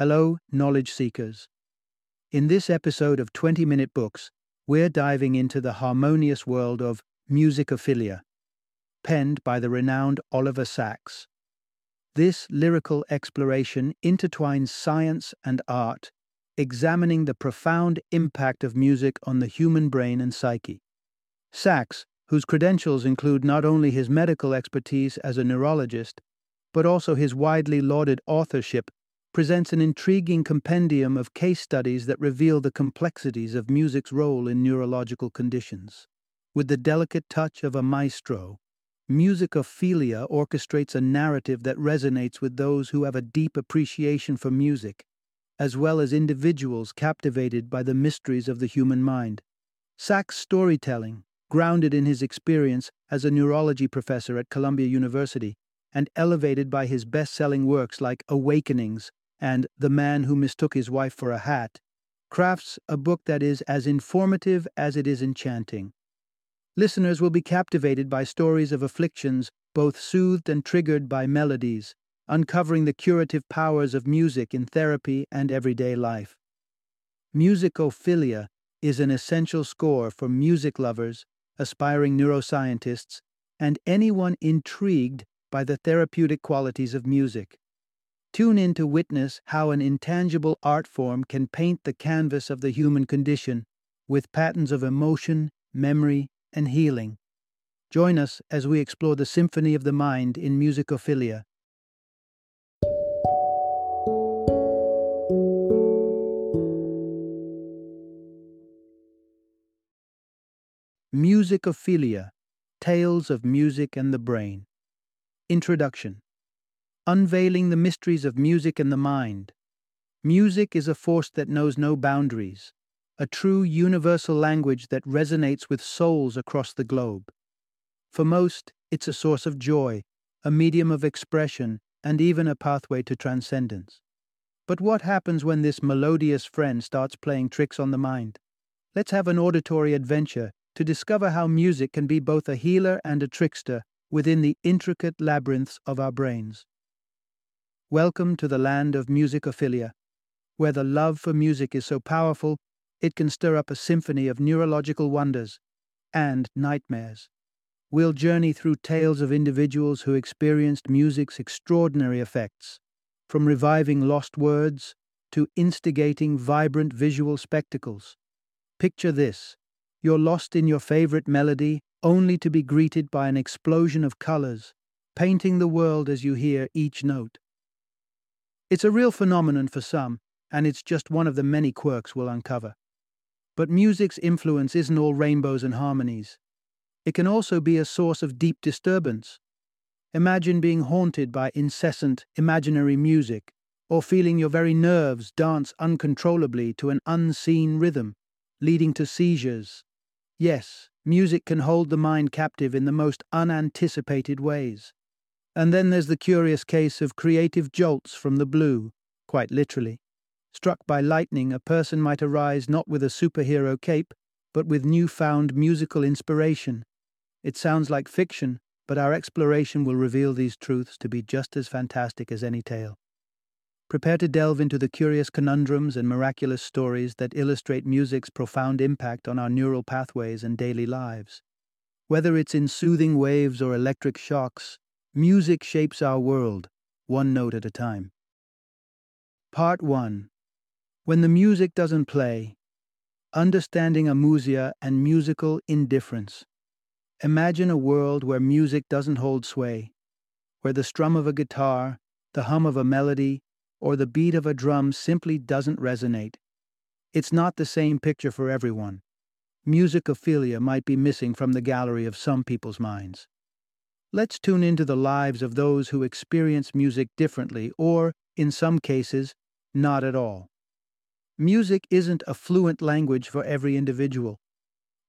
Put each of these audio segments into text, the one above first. Hello, knowledge seekers. In this episode of 20-Minute Books, we're diving into the harmonious world of Musicophilia, penned by the renowned Oliver Sacks. This lyrical exploration intertwines science and art, examining the profound impact of music on the human brain and psyche. Sacks, whose credentials include not only his medical expertise as a neurologist, but also his widely lauded authorship, presents an intriguing compendium of case studies that reveal the complexities of music's role in neurological conditions. With the delicate touch of a maestro, Musicophilia orchestrates a narrative that resonates with those who have a deep appreciation for music, as well as individuals captivated by the mysteries of the human mind. Sacks' storytelling, grounded in his experience as a neurology professor at Columbia University and elevated by his best-selling works like Awakenings and The Man Who Mistook His Wife for a Hat, crafts a book that is as informative as it is enchanting. Listeners will be captivated by stories of afflictions, both soothed and triggered by melodies, uncovering the curative powers of music in therapy and everyday life. Musicophilia is an essential score for music lovers, aspiring neuroscientists, and anyone intrigued by the therapeutic qualities of music. Tune in to witness how an intangible art form can paint the canvas of the human condition with patterns of emotion, memory, and healing. Join us as we explore the symphony of the mind in Musicophilia. Musicophilia, Tales of Music and the Brain. Introduction. Unveiling the mysteries of music and the mind. Music is a force that knows no boundaries, a true universal language that resonates with souls across the globe. For most, it's a source of joy, a medium of expression, and even a pathway to transcendence. But what happens when this melodious friend starts playing tricks on the mind? Let's have an auditory adventure to discover how music can be both a healer and a trickster within the intricate labyrinths of our brains. Welcome to the land of Musicophilia, where the love for music is so powerful it can stir up a symphony of neurological wonders and nightmares. We'll journey through tales of individuals who experienced music's extraordinary effects, from reviving lost words to instigating vibrant visual spectacles. Picture this: you're lost in your favorite melody, only to be greeted by an explosion of colors, painting the world as you hear each note. It's a real phenomenon for some, and it's just one of the many quirks we'll uncover. But music's influence isn't all rainbows and harmonies. It can also be a source of deep disturbance. Imagine being haunted by incessant, imaginary music, or feeling your very nerves dance uncontrollably to an unseen rhythm, leading to seizures. Yes, music can hold the mind captive in the most unanticipated ways. And then there's the curious case of creative jolts from the blue, quite literally. Struck by lightning, a person might arise not with a superhero cape, but with newfound musical inspiration. It sounds like fiction, but our exploration will reveal these truths to be just as fantastic as any tale. Prepare to delve into the curious conundrums and miraculous stories that illustrate music's profound impact on our neural pathways and daily lives. Whether it's in soothing waves or electric shocks, music shapes our world, one note at a time. Part 1. When the music doesn't play. Understanding amusia and musical indifference. Imagine a world where music doesn't hold sway, where the strum of a guitar, the hum of a melody, or the beat of a drum simply doesn't resonate. It's not the same picture for everyone. Musicophilia might be missing from the gallery of some people's minds. Let's tune into the lives of those who experience music differently, or, in some cases, not at all. Music isn't a fluent language for every individual.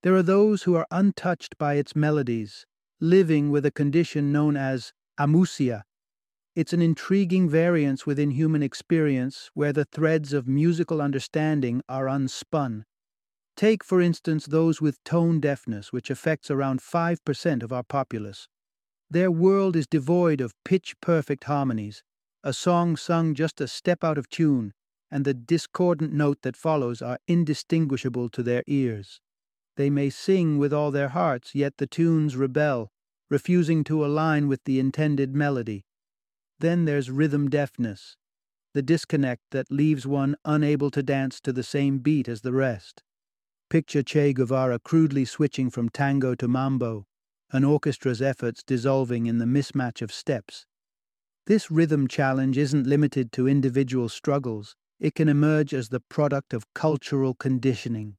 There are those who are untouched by its melodies, living with a condition known as amusia. It's an intriguing variance within human experience where the threads of musical understanding are unspun. Take, for instance, those with tone deafness, which affects around 5% of our populace. Their world is devoid of pitch-perfect harmonies. A song sung just a step out of tune and the discordant note that follows are indistinguishable to their ears. They may sing with all their hearts, yet the tunes rebel, refusing to align with the intended melody. Then there's rhythm deafness, the disconnect that leaves one unable to dance to the same beat as the rest. Picture Che Guevara crudely switching from tango to mambo, an orchestra's efforts dissolving in the mismatch of steps. This rhythm challenge isn't limited to individual struggles. It can emerge as the product of cultural conditioning.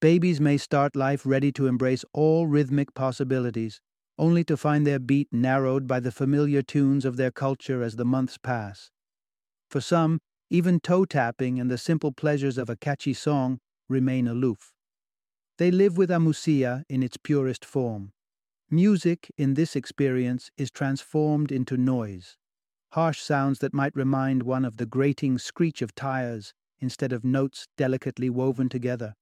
Babies may start life ready to embrace all rhythmic possibilities, only to find their beat narrowed by the familiar tunes of their culture as the months pass. For some, even toe-tapping and the simple pleasures of a catchy song remain aloof. They live with amusia in its purest form. Music, in this experience, is transformed into noise. Harsh sounds that might remind one of the grating screech of tires instead of notes delicately woven together.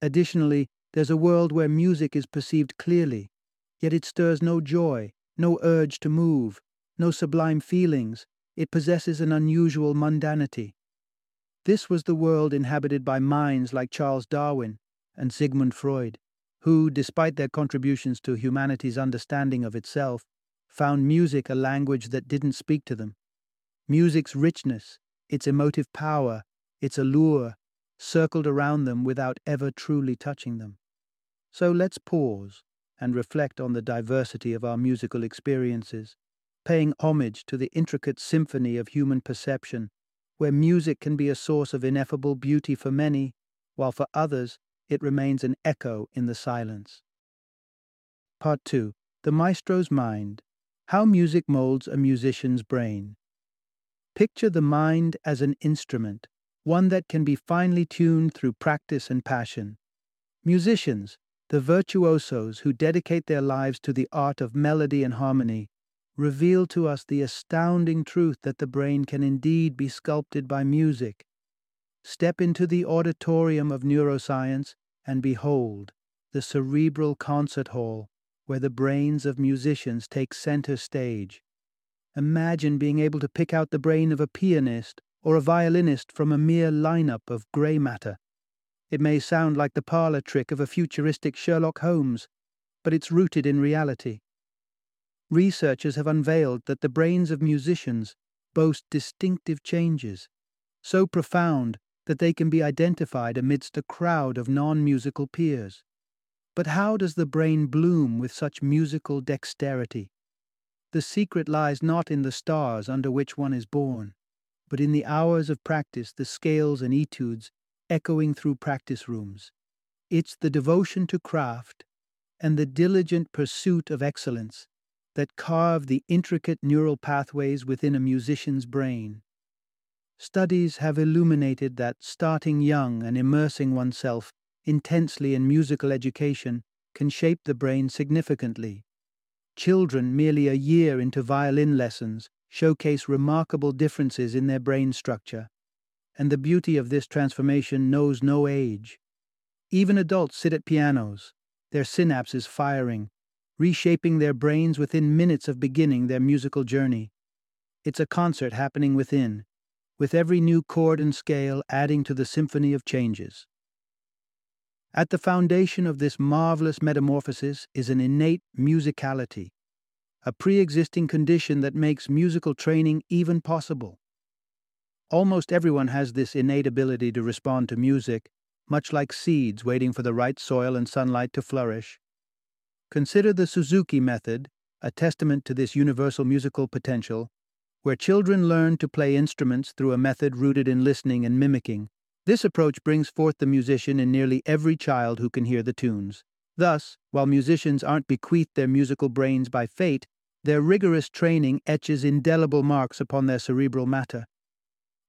Additionally, there's a world where music is perceived clearly, yet it stirs no joy, no urge to move, no sublime feelings. It possesses an unusual mundanity. This was the world inhabited by minds like Charles Darwin and Sigmund Freud, who, despite their contributions to humanity's understanding of itself, found music a language that didn't speak to them. Music's richness, its emotive power, its allure, circled around them without ever truly touching them. So let's pause and reflect on the diversity of our musical experiences, paying homage to the intricate symphony of human perception, where music can be a source of ineffable beauty for many, while for others it remains an echo in the silence. Part 2. The Maestro's Mind. How music molds a musician's brain. Picture the mind as an instrument, one that can be finely tuned through practice and passion. Musicians, the virtuosos who dedicate their lives to the art of melody and harmony, reveal to us the astounding truth that the brain can indeed be sculpted by music. Step into the auditorium of neuroscience and behold the cerebral concert hall, where the brains of musicians take center stage. Imagine being able to pick out the brain of a pianist or a violinist from a mere lineup of grey matter. It may sound like the parlor trick of a futuristic Sherlock Holmes, but it's rooted in reality. Researchers have unveiled that the brains of musicians boast distinctive changes, so profound that they can be identified amidst a crowd of non-musical peers. But how does the brain bloom with such musical dexterity? The secret lies not in the stars under which one is born, but in the hours of practice, the scales and etudes echoing through practice rooms. It's the devotion to craft and the diligent pursuit of excellence that carve the intricate neural pathways within a musician's brain. Studies have illuminated that starting young and immersing oneself intensely in musical education can shape the brain significantly. Children merely a year into violin lessons showcase remarkable differences in their brain structure, and the beauty of this transformation knows no age. Even adults sit at pianos, their synapses firing, reshaping their brains within minutes of beginning their musical journey. It's a concert happening within, with every new chord and scale adding to the symphony of changes. At the foundation of this marvelous metamorphosis is an innate musicality, a pre-existing condition that makes musical training even possible. Almost everyone has this innate ability to respond to music, much like seeds waiting for the right soil and sunlight to flourish. Consider the Suzuki method, a testament to this universal musical potential, where children learn to play instruments through a method rooted in listening and mimicking. This approach brings forth the musician in nearly every child who can hear the tunes. Thus, while musicians aren't bequeathed their musical brains by fate, their rigorous training etches indelible marks upon their cerebral matter.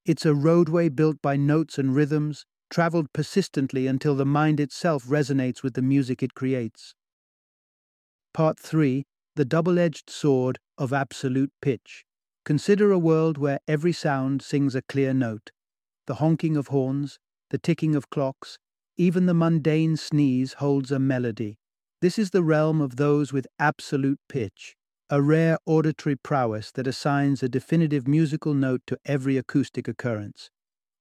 It's a roadway built by notes and rhythms, traveled persistently until the mind itself resonates with the music it creates. Part 3. The Double-Edged Sword of Absolute Pitch. Consider a world where every sound sings a clear note. The honking of horns, the ticking of clocks, even the mundane sneeze holds a melody. This is the realm of those with absolute pitch, a rare auditory prowess that assigns a definitive musical note to every acoustic occurrence.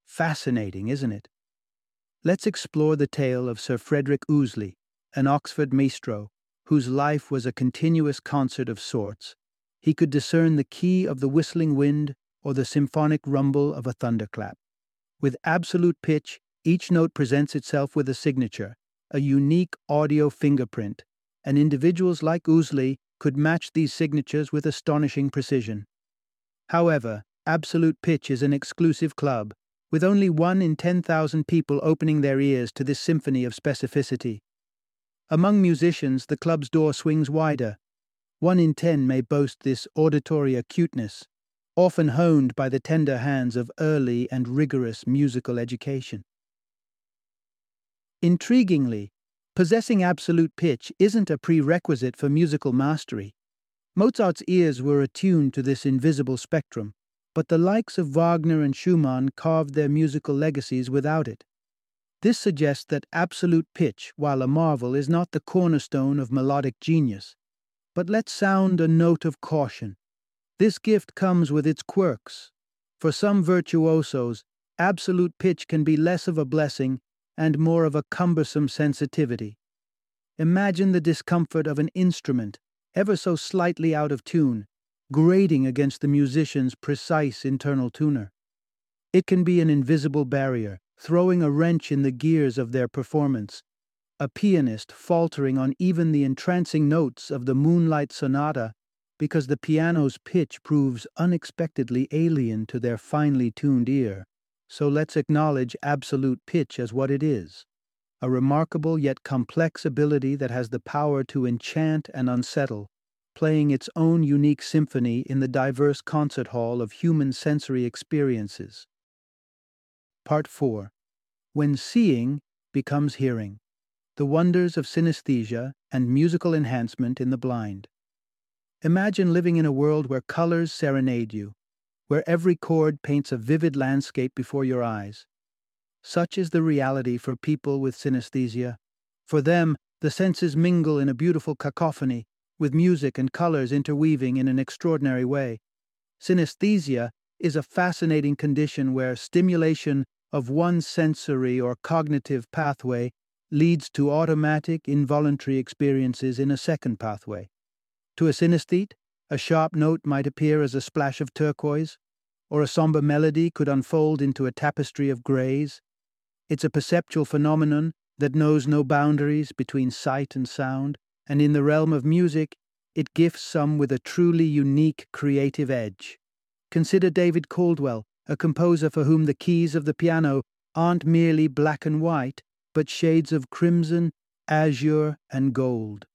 Fascinating, isn't it? Let's explore the tale of Sir Frederick Ouseley, an Oxford maestro, whose life was a continuous concert of sorts. He could discern the key of the whistling wind or the symphonic rumble of a thunderclap. With absolute pitch, each note presents itself with a signature, a unique audio fingerprint, and individuals like Ouseley could match these signatures with astonishing precision. However, absolute pitch is an exclusive club, with only 1 in 10,000 people opening their ears to this symphony of specificity. Among musicians, the club's door swings wider. 1 in 10 may boast this auditory acuteness, often honed by the tender hands of early and rigorous musical education. Intriguingly, possessing absolute pitch isn't a prerequisite for musical mastery. Mozart's ears were attuned to this invisible spectrum, but the likes of Wagner and Schumann carved their musical legacies without it. This suggests that absolute pitch, while a marvel, is not the cornerstone of melodic genius. But let's sound a note of caution. This gift comes with its quirks. For some virtuosos, absolute pitch can be less of a blessing and more of a cumbersome sensitivity. Imagine the discomfort of an instrument, ever so slightly out of tune, grating against the musician's precise internal tuner. It can be an invisible barrier, throwing a wrench in the gears of their performance. A pianist faltering on even the entrancing notes of the Moonlight Sonata because the piano's pitch proves unexpectedly alien to their finely tuned ear. So let's acknowledge absolute pitch as what it is, a remarkable yet complex ability that has the power to enchant and unsettle, playing its own unique symphony in the diverse concert hall of human sensory experiences. Part 4. When Seeing Becomes Hearing: The Wonders of Synesthesia and Musical Enhancement in the Blind. Imagine living in a world where colors serenade you, where every chord paints a vivid landscape before your eyes. Such is the reality for people with synesthesia. For them, the senses mingle in a beautiful cacophony, with music and colors interweaving in an extraordinary way. Synesthesia is a fascinating condition where stimulation of one sensory or cognitive pathway leads to automatic, involuntary experiences in a second pathway. To a synesthete, a sharp note might appear as a splash of turquoise, or a somber melody could unfold into a tapestry of grays. It's a perceptual phenomenon that knows no boundaries between sight and sound, and in the realm of music, it gifts some with a truly unique creative edge. Consider David Caldwell, a composer for whom the keys of the piano aren't merely black and white, but shades of crimson, azure, and gold.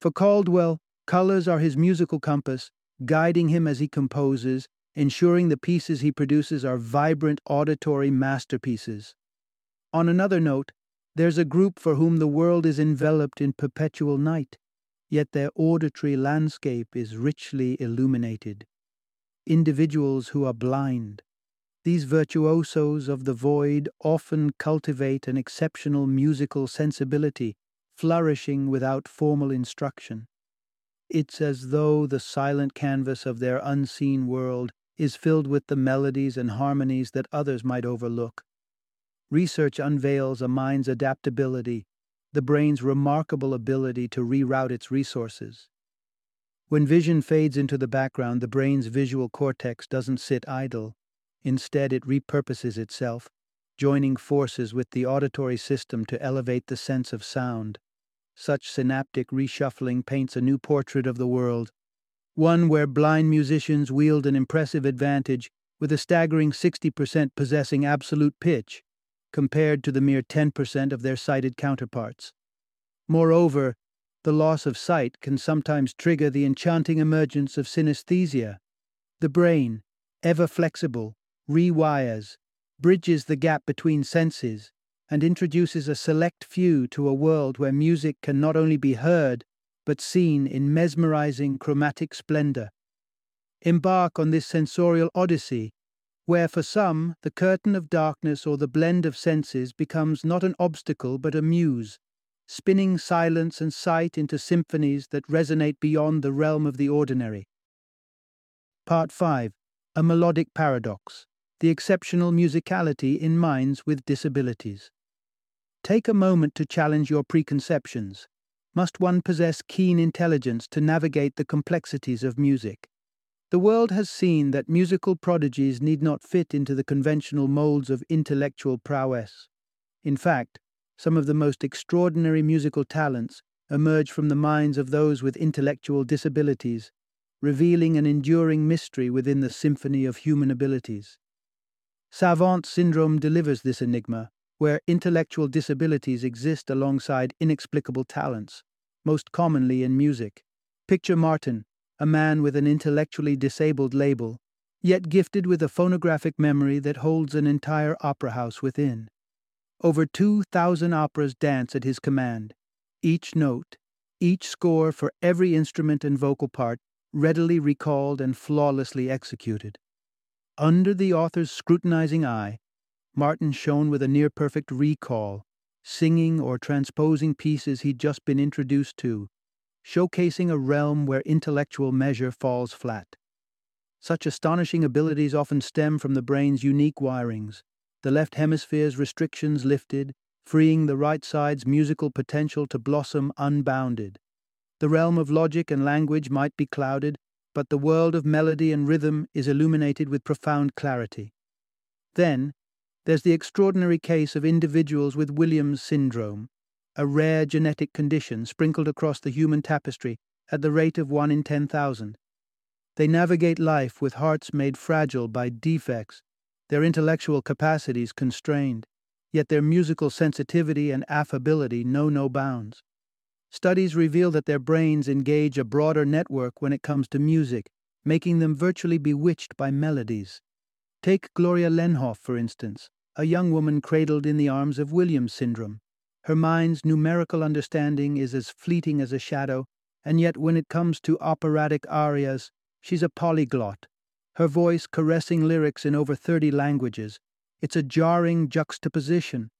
For Caldwell, colors are his musical compass, guiding him as he composes, ensuring the pieces he produces are vibrant auditory masterpieces. On another note, there's a group for whom the world is enveloped in perpetual night, yet their auditory landscape is richly illuminated. Individuals who are blind. These virtuosos of the void often cultivate an exceptional musical sensibility, flourishing without formal instruction. It's as though the silent canvas of their unseen world is filled with the melodies and harmonies that others might overlook. Research unveils a mind's adaptability, the brain's remarkable ability to reroute its resources. When vision fades into the background, the brain's visual cortex doesn't sit idle. Instead, it repurposes itself, joining forces with the auditory system to elevate the sense of sound. Such synaptic reshuffling paints a new portrait of the world, one where blind musicians wield an impressive advantage, with a staggering 60% possessing absolute pitch, compared to the mere 10% of their sighted counterparts. Moreover, the loss of sight can sometimes trigger the enchanting emergence of synesthesia. The brain, ever flexible, rewires, bridges the gap between senses, and introduces a select few to a world where music can not only be heard, but seen in mesmerizing chromatic splendor. Embark on this sensorial odyssey, where for some, the curtain of darkness or the blend of senses becomes not an obstacle but a muse, spinning silence and sight into symphonies that resonate beyond the realm of the ordinary. Part 5. A Melodic Paradox: the exceptional musicality in minds with disabilities. Take a moment to challenge your preconceptions. Must one possess keen intelligence to navigate the complexities of music? The world has seen that musical prodigies need not fit into the conventional molds of intellectual prowess. In fact, some of the most extraordinary musical talents emerge from the minds of those with intellectual disabilities, revealing an enduring mystery within the symphony of human abilities. Savant syndrome delivers this enigma, where intellectual disabilities exist alongside inexplicable talents, most commonly in music. Picture Martin, a man with an intellectually disabled label, yet gifted with a phonographic memory that holds an entire opera house within. Over 2,000 operas dance at his command, each note, each score for every instrument and vocal part readily recalled and flawlessly executed. Under the author's scrutinizing eye, Martin shone with a near-perfect recall, singing or transposing pieces he'd just been introduced to, showcasing a realm where intellectual measure falls flat. Such astonishing abilities often stem from the brain's unique wirings, the left hemisphere's restrictions lifted, freeing the right side's musical potential to blossom unbounded. The realm of logic and language might be clouded, but the world of melody and rhythm is illuminated with profound clarity. Then, there's the extraordinary case of individuals with Williams syndrome, a rare genetic condition sprinkled across the human tapestry at the rate of 1 in 10,000. They navigate life with hearts made fragile by defects, their intellectual capacities constrained, yet their musical sensitivity and affability know no bounds. Studies reveal that their brains engage a broader network when it comes to music, making them virtually bewitched by melodies. Take Gloria Lenhoff, for instance, a young woman cradled in the arms of Williams syndrome. Her mind's numerical understanding is as fleeting as a shadow, and yet when it comes to operatic arias, she's a polyglot, her voice caressing lyrics in over 30 languages. It's a jarring juxtaposition,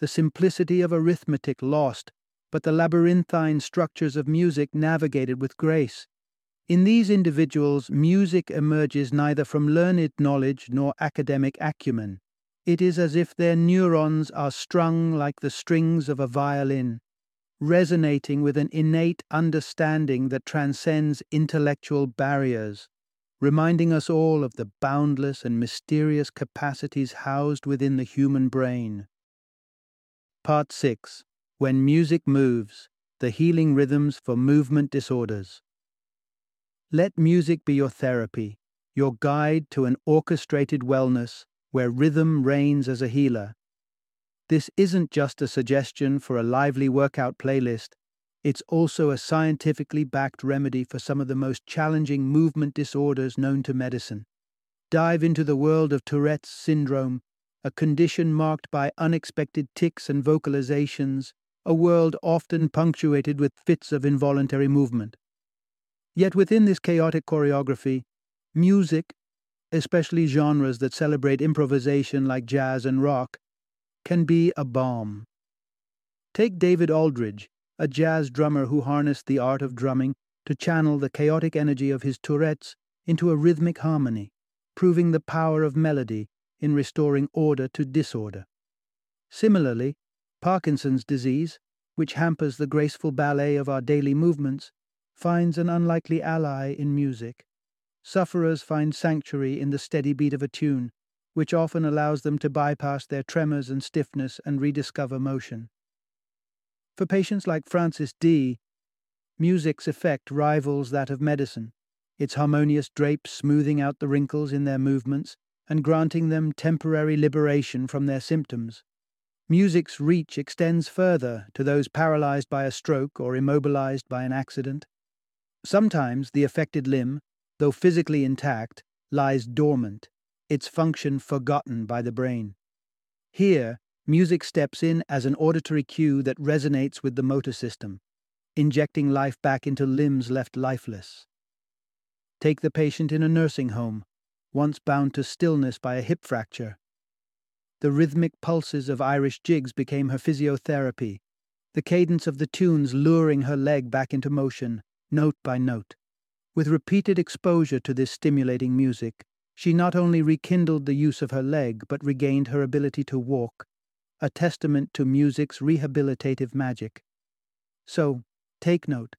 the simplicity of arithmetic lost, but the labyrinthine structures of music navigated with grace. In these individuals, music emerges neither from learned knowledge nor academic acumen. It is as if their neurons are strung like the strings of a violin, resonating with an innate understanding that transcends intellectual barriers, reminding us all of the boundless and mysterious capacities housed within the human brain. Part 6. When Music Moves, the Healing Rhythms for Movement Disorders. Let music be your therapy, your guide to an orchestrated wellness where rhythm reigns as a healer. This isn't just a suggestion for a lively workout playlist. It's also a scientifically backed remedy for some of the most challenging movement disorders known to medicine. Dive into the world of Tourette's syndrome, a condition marked by unexpected tics and vocalizations, a world often punctuated with fits of involuntary movement. Yet within this chaotic choreography, music, especially genres that celebrate improvisation like jazz and rock, can be a balm. Take David Aldridge, a jazz drummer who harnessed the art of drumming to channel the chaotic energy of his Tourette's into a rhythmic harmony, proving the power of melody in restoring order to disorder. Similarly, Parkinson's disease, which hampers the graceful ballet of our daily movements, finds an unlikely ally in music. Sufferers find sanctuary in the steady beat of a tune, which often allows them to bypass their tremors and stiffness and rediscover motion. For patients like Francis D., music's effect rivals that of medicine, its harmonious drapes smoothing out the wrinkles in their movements and granting them temporary liberation from their symptoms. Music's reach extends further to those paralyzed by a stroke or immobilized by an accident. Sometimes the affected limb, though physically intact, lies dormant, its function forgotten by the brain. Here, music steps in as an auditory cue that resonates with the motor system, injecting life back into limbs left lifeless. Take the patient in a nursing home, once bound to stillness by a hip fracture. The rhythmic pulses of Irish jigs became her physiotherapy, the cadence of the tunes luring her leg back into motion, note by note. With repeated exposure to this stimulating music, She not only rekindled the use of her leg, but regained her ability to walk, a testament to music's rehabilitative magic. So, take note.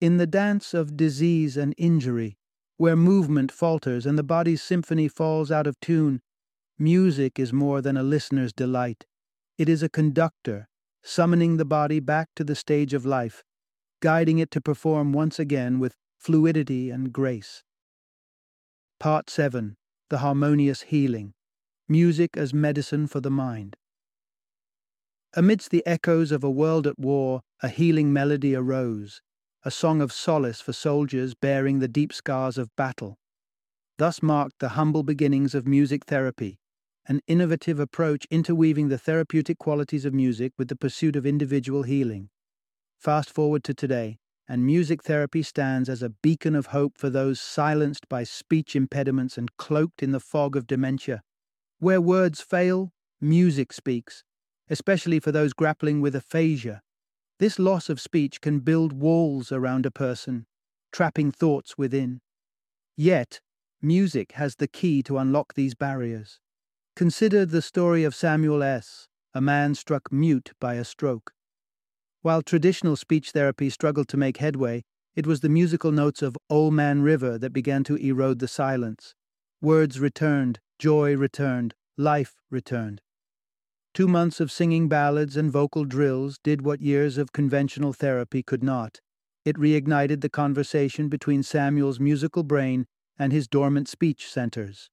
In the dance of disease and injury, where movement falters and the body's symphony falls out of tune, music is more than a listener's delight. It is a conductor, summoning the body back to the stage of life, guiding it to perform once again with fluidity and grace. Part 7. The Harmonious Healing. Music as Medicine for the Mind. Amidst the echoes of a world at war, a healing melody arose, a song of solace for soldiers bearing the deep scars of battle. Thus marked the humble beginnings of music therapy, an innovative approach interweaving the therapeutic qualities of music with the pursuit of individual healing. Fast forward to today, and music therapy stands as a beacon of hope for those silenced by speech impediments and cloaked in the fog of dementia. Where words fail, music speaks, especially for those grappling with aphasia. This loss of speech can build walls around a person, trapping thoughts within. Yet, music has the key to unlock these barriers. Consider the story of Samuel S., a man struck mute by a stroke. While traditional speech therapy struggled to make headway, it was the musical notes of Old Man River that began to erode the silence. Words returned, joy returned, life returned. 2 months of singing ballads and vocal drills did what years of conventional therapy could not. It reignited the conversation between Samuel's musical brain and his dormant speech centers.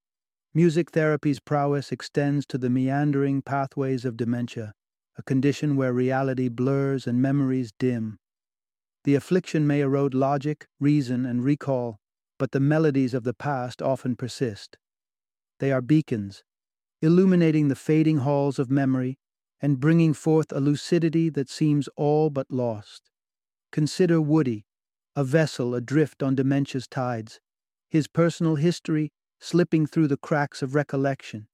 Music therapy's prowess extends to the meandering pathways of dementia, a condition where reality blurs and memories dim. The affliction may erode logic, reason, and recall, but the melodies of the past often persist. They are beacons, illuminating the fading halls of memory and bringing forth a lucidity that seems all but lost. Consider Woody, a vessel adrift on dementia's tides, his personal history slipping through the cracks of recollection.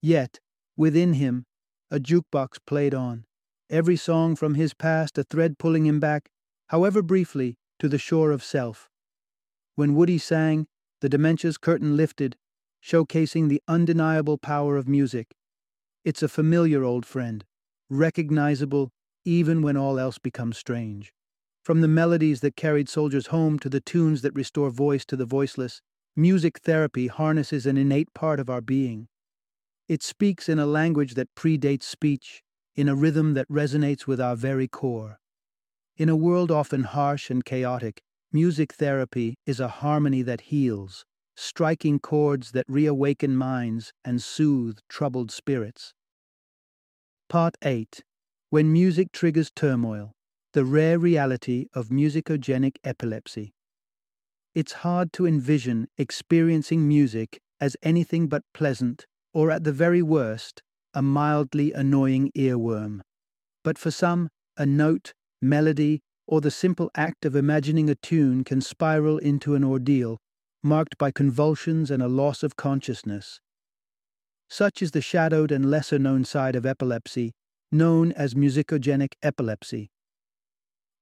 Yet, within him, a jukebox played on, every song from his past a thread pulling him back, however briefly, to the shore of self. When Woody sang, the dementia's curtain lifted, showcasing the undeniable power of music. It's a familiar old friend, recognizable even when all else becomes strange. From the melodies that carried soldiers home to the tunes that restore voice to the voiceless, music therapy harnesses an innate part of our being. It speaks in a language that predates speech, in a rhythm that resonates with our very core. In a world often harsh and chaotic, music therapy is a harmony that heals, striking chords that reawaken minds and soothe troubled spirits. Part 8. When Music Triggers Turmoil, the Rare Reality of Musicogenic Epilepsy. It's hard to envision experiencing music as anything but pleasant, or at the very worst, a mildly annoying earworm. But for some, a note, melody, or the simple act of imagining a tune can spiral into an ordeal, marked by convulsions and a loss of consciousness. Such is the shadowed and lesser-known side of epilepsy, known as musicogenic epilepsy.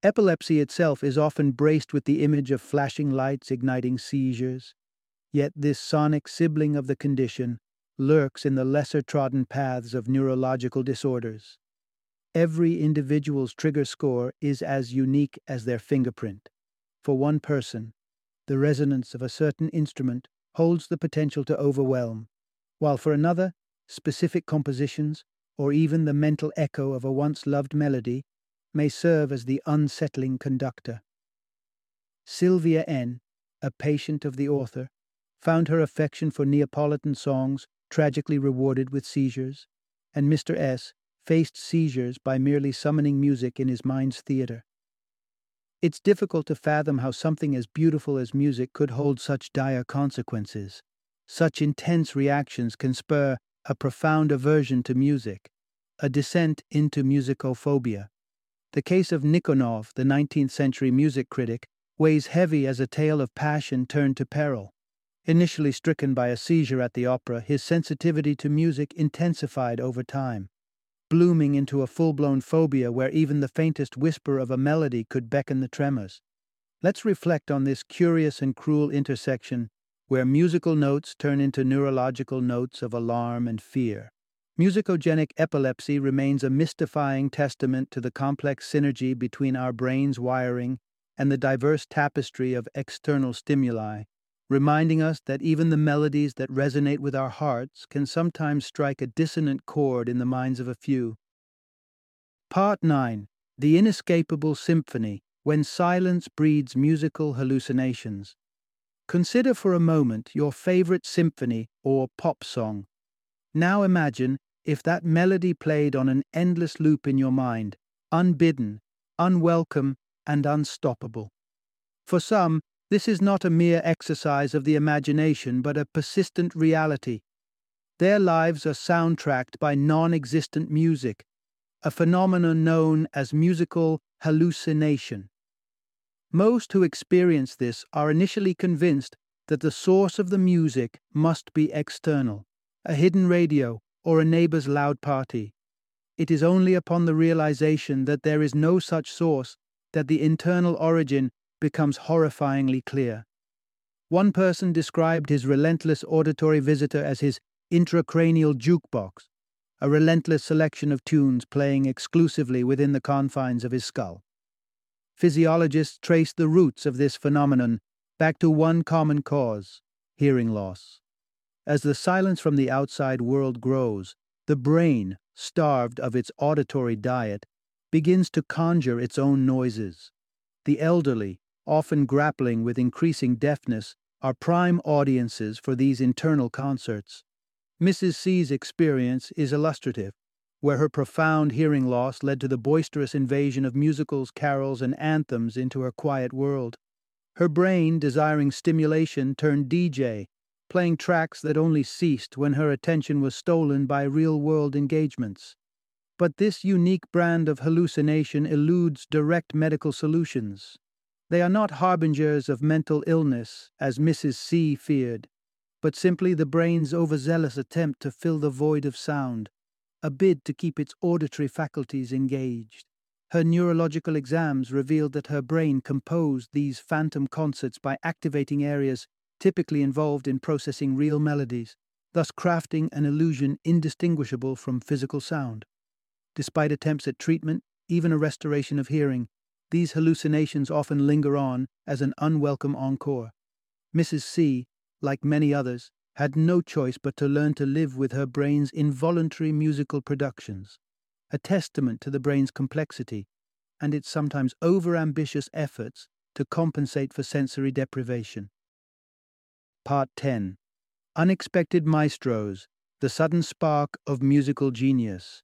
Epilepsy itself is often braced with the image of flashing lights igniting seizures, yet this sonic sibling of the condition lurks in the lesser-trodden paths of neurological disorders. Every individual's trigger score is as unique as their fingerprint. For one person, the resonance of a certain instrument holds the potential to overwhelm, while for another, specific compositions, or even the mental echo of a once-loved melody, may serve as the unsettling conductor. Sylvia N., a patient of the author, found her affection for Neapolitan songs tragically rewarded with seizures, and Mr. S. faced seizures by merely summoning music in his mind's theater. It's difficult to fathom how something as beautiful as music could hold such dire consequences. Such intense reactions can spur a profound aversion to music, a descent into musicophobia. The case of Nikonov, the 19th-century music critic, weighs heavy as a tale of passion turned to peril. Initially stricken by a seizure at the opera, his sensitivity to music intensified over time, blooming into a full-blown phobia where even the faintest whisper of a melody could beckon the tremors. Let's reflect on this curious and cruel intersection where musical notes turn into neurological notes of alarm and fear. Musicogenic epilepsy remains a mystifying testament to the complex synergy between our brain's wiring and the diverse tapestry of external stimuli, reminding us that even the melodies that resonate with our hearts can sometimes strike a dissonant chord in the minds of a few. Part 9. The Inescapable Symphony, When Silence Breeds Musical Hallucinations. Consider for a moment your favorite symphony or pop song. Now imagine if that melody played on an endless loop in your mind, unbidden, unwelcome, and unstoppable. For some, this is not a mere exercise of the imagination, but a persistent reality. Their lives are soundtracked by non-existent music, a phenomenon known as musical hallucination. Most who experience this are initially convinced that the source of the music must be external, a hidden radio or a neighbor's loud party. It is only upon the realization that there is no such source that the internal origin becomes horrifyingly clear. One person described his relentless auditory visitor as his intracranial jukebox, a relentless selection of tunes playing exclusively within the confines of his skull. Physiologists trace the roots of this phenomenon back to one common cause: hearing loss. As the silence from the outside world grows, the brain, starved of its auditory diet, begins to conjure its own noises. The elderly, often grappling with increasing deafness, are prime audiences for these internal concerts. Mrs. C.'s experience is illustrative, where her profound hearing loss led to the boisterous invasion of musicals, carols, and anthems into her quiet world. Her brain, desiring stimulation, turned DJ, playing tracks that only ceased when her attention was stolen by real-world engagements. But this unique brand of hallucination eludes direct medical solutions. They are not harbingers of mental illness, as Mrs. C. feared, but simply the brain's overzealous attempt to fill the void of sound, a bid to keep its auditory faculties engaged. Her neurological exams revealed that her brain composed these phantom concerts by activating areas typically involved in processing real melodies, thus crafting an illusion indistinguishable from physical sound. Despite attempts at treatment, even a restoration of hearing, these hallucinations often linger on as an unwelcome encore. Mrs. C., like many others, had no choice but to learn to live with her brain's involuntary musical productions, a testament to the brain's complexity and its sometimes overambitious efforts to compensate for sensory deprivation. Part 10. Unexpected Maestros, the Sudden Spark of Musical Genius.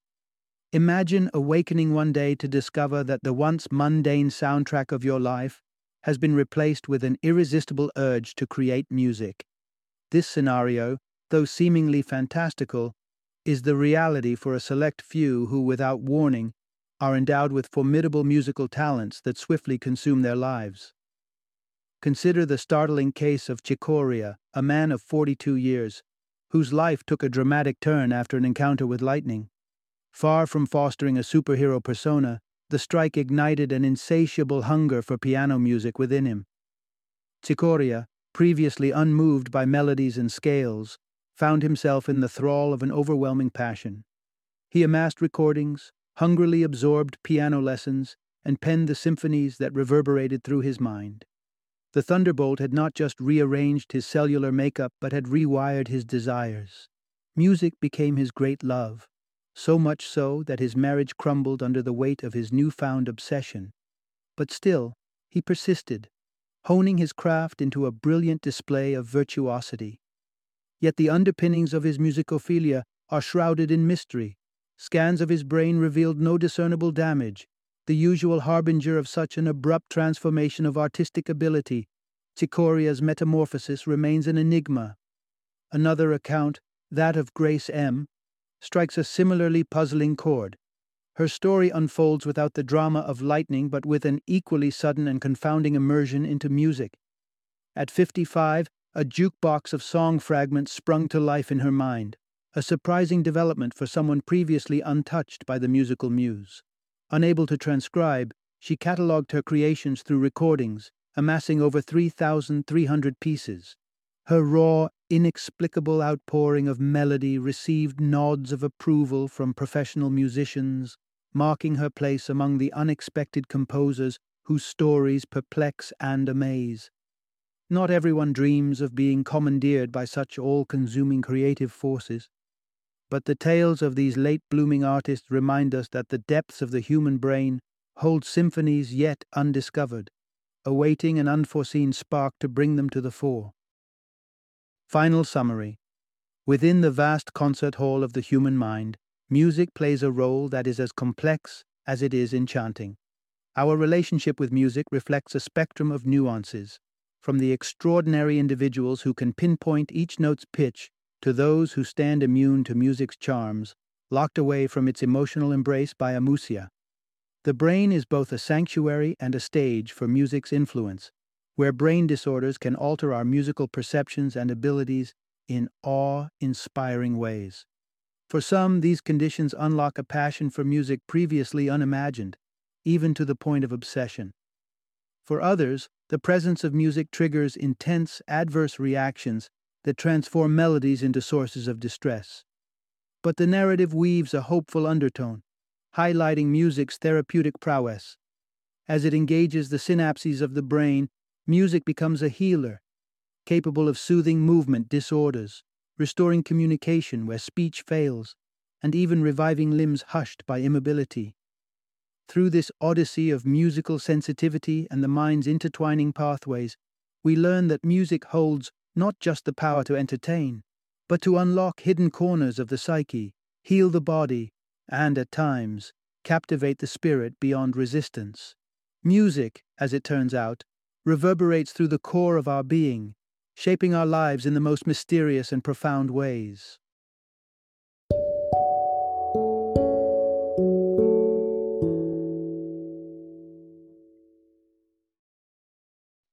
Imagine awakening one day to discover that the once mundane soundtrack of your life has been replaced with an irresistible urge to create music. This scenario, though seemingly fantastical, is the reality for a select few who, without warning, are endowed with formidable musical talents that swiftly consume their lives. Consider the startling case of Cicoria, a man of 42 years, whose life took a dramatic turn after an encounter with lightning. Far from fostering a superhero persona, the strike ignited an insatiable hunger for piano music within him. Cicoria, previously unmoved by melodies and scales, found himself in the thrall of an overwhelming passion. He amassed recordings, hungrily absorbed piano lessons, and penned the symphonies that reverberated through his mind. The thunderbolt had not just rearranged his cellular makeup, but had rewired his desires. Music became his great love, so much so that his marriage crumbled under the weight of his newfound obsession. But still, he persisted, honing his craft into a brilliant display of virtuosity. Yet the underpinnings of his musicophilia are shrouded in mystery. Scans of his brain revealed no discernible damage, the usual harbinger of such an abrupt transformation of artistic ability. Cicoria's metamorphosis remains an enigma. Another account, that of Grace M., strikes a similarly puzzling chord. Her story unfolds without the drama of lightning, but with an equally sudden and confounding immersion into music. At 55, a jukebox of song fragments sprung to life in her mind, a surprising development for someone previously untouched by the musical muse. Unable to transcribe, she catalogued her creations through recordings, amassing over 3,300 pieces. Her raw, inexplicable outpouring of melody received nods of approval from professional musicians, marking her place among the unexpected composers whose stories perplex and amaze. Not everyone dreams of being commandeered by such all-consuming creative forces, but the tales of these late-blooming artists remind us that the depths of the human brain hold symphonies yet undiscovered, awaiting an unforeseen spark to bring them to the fore. Final summary. Within the vast concert hall of the human mind, music plays a role that is as complex as it is enchanting. Our relationship with music reflects a spectrum of nuances, from the extraordinary individuals who can pinpoint each note's pitch to those who stand immune to music's charms, locked away from its emotional embrace by amusia. The brain is both a sanctuary and a stage for music's influence, where brain disorders can alter our musical perceptions and abilities in awe-inspiring ways. For some, these conditions unlock a passion for music previously unimagined, even to the point of obsession. For others, the presence of music triggers intense, adverse reactions that transform melodies into sources of distress. But the narrative weaves a hopeful undertone, highlighting music's therapeutic prowess. As it engages the synapses of the brain, music becomes a healer, capable of soothing movement disorders, restoring communication where speech fails, and even reviving limbs hushed by immobility. Through this odyssey of musical sensitivity and the mind's intertwining pathways, we learn that music holds not just the power to entertain, but to unlock hidden corners of the psyche, heal the body, and, at times, captivate the spirit beyond resistance. Music, as it turns out, reverberates through the core of our being, shaping our lives in the most mysterious and profound ways.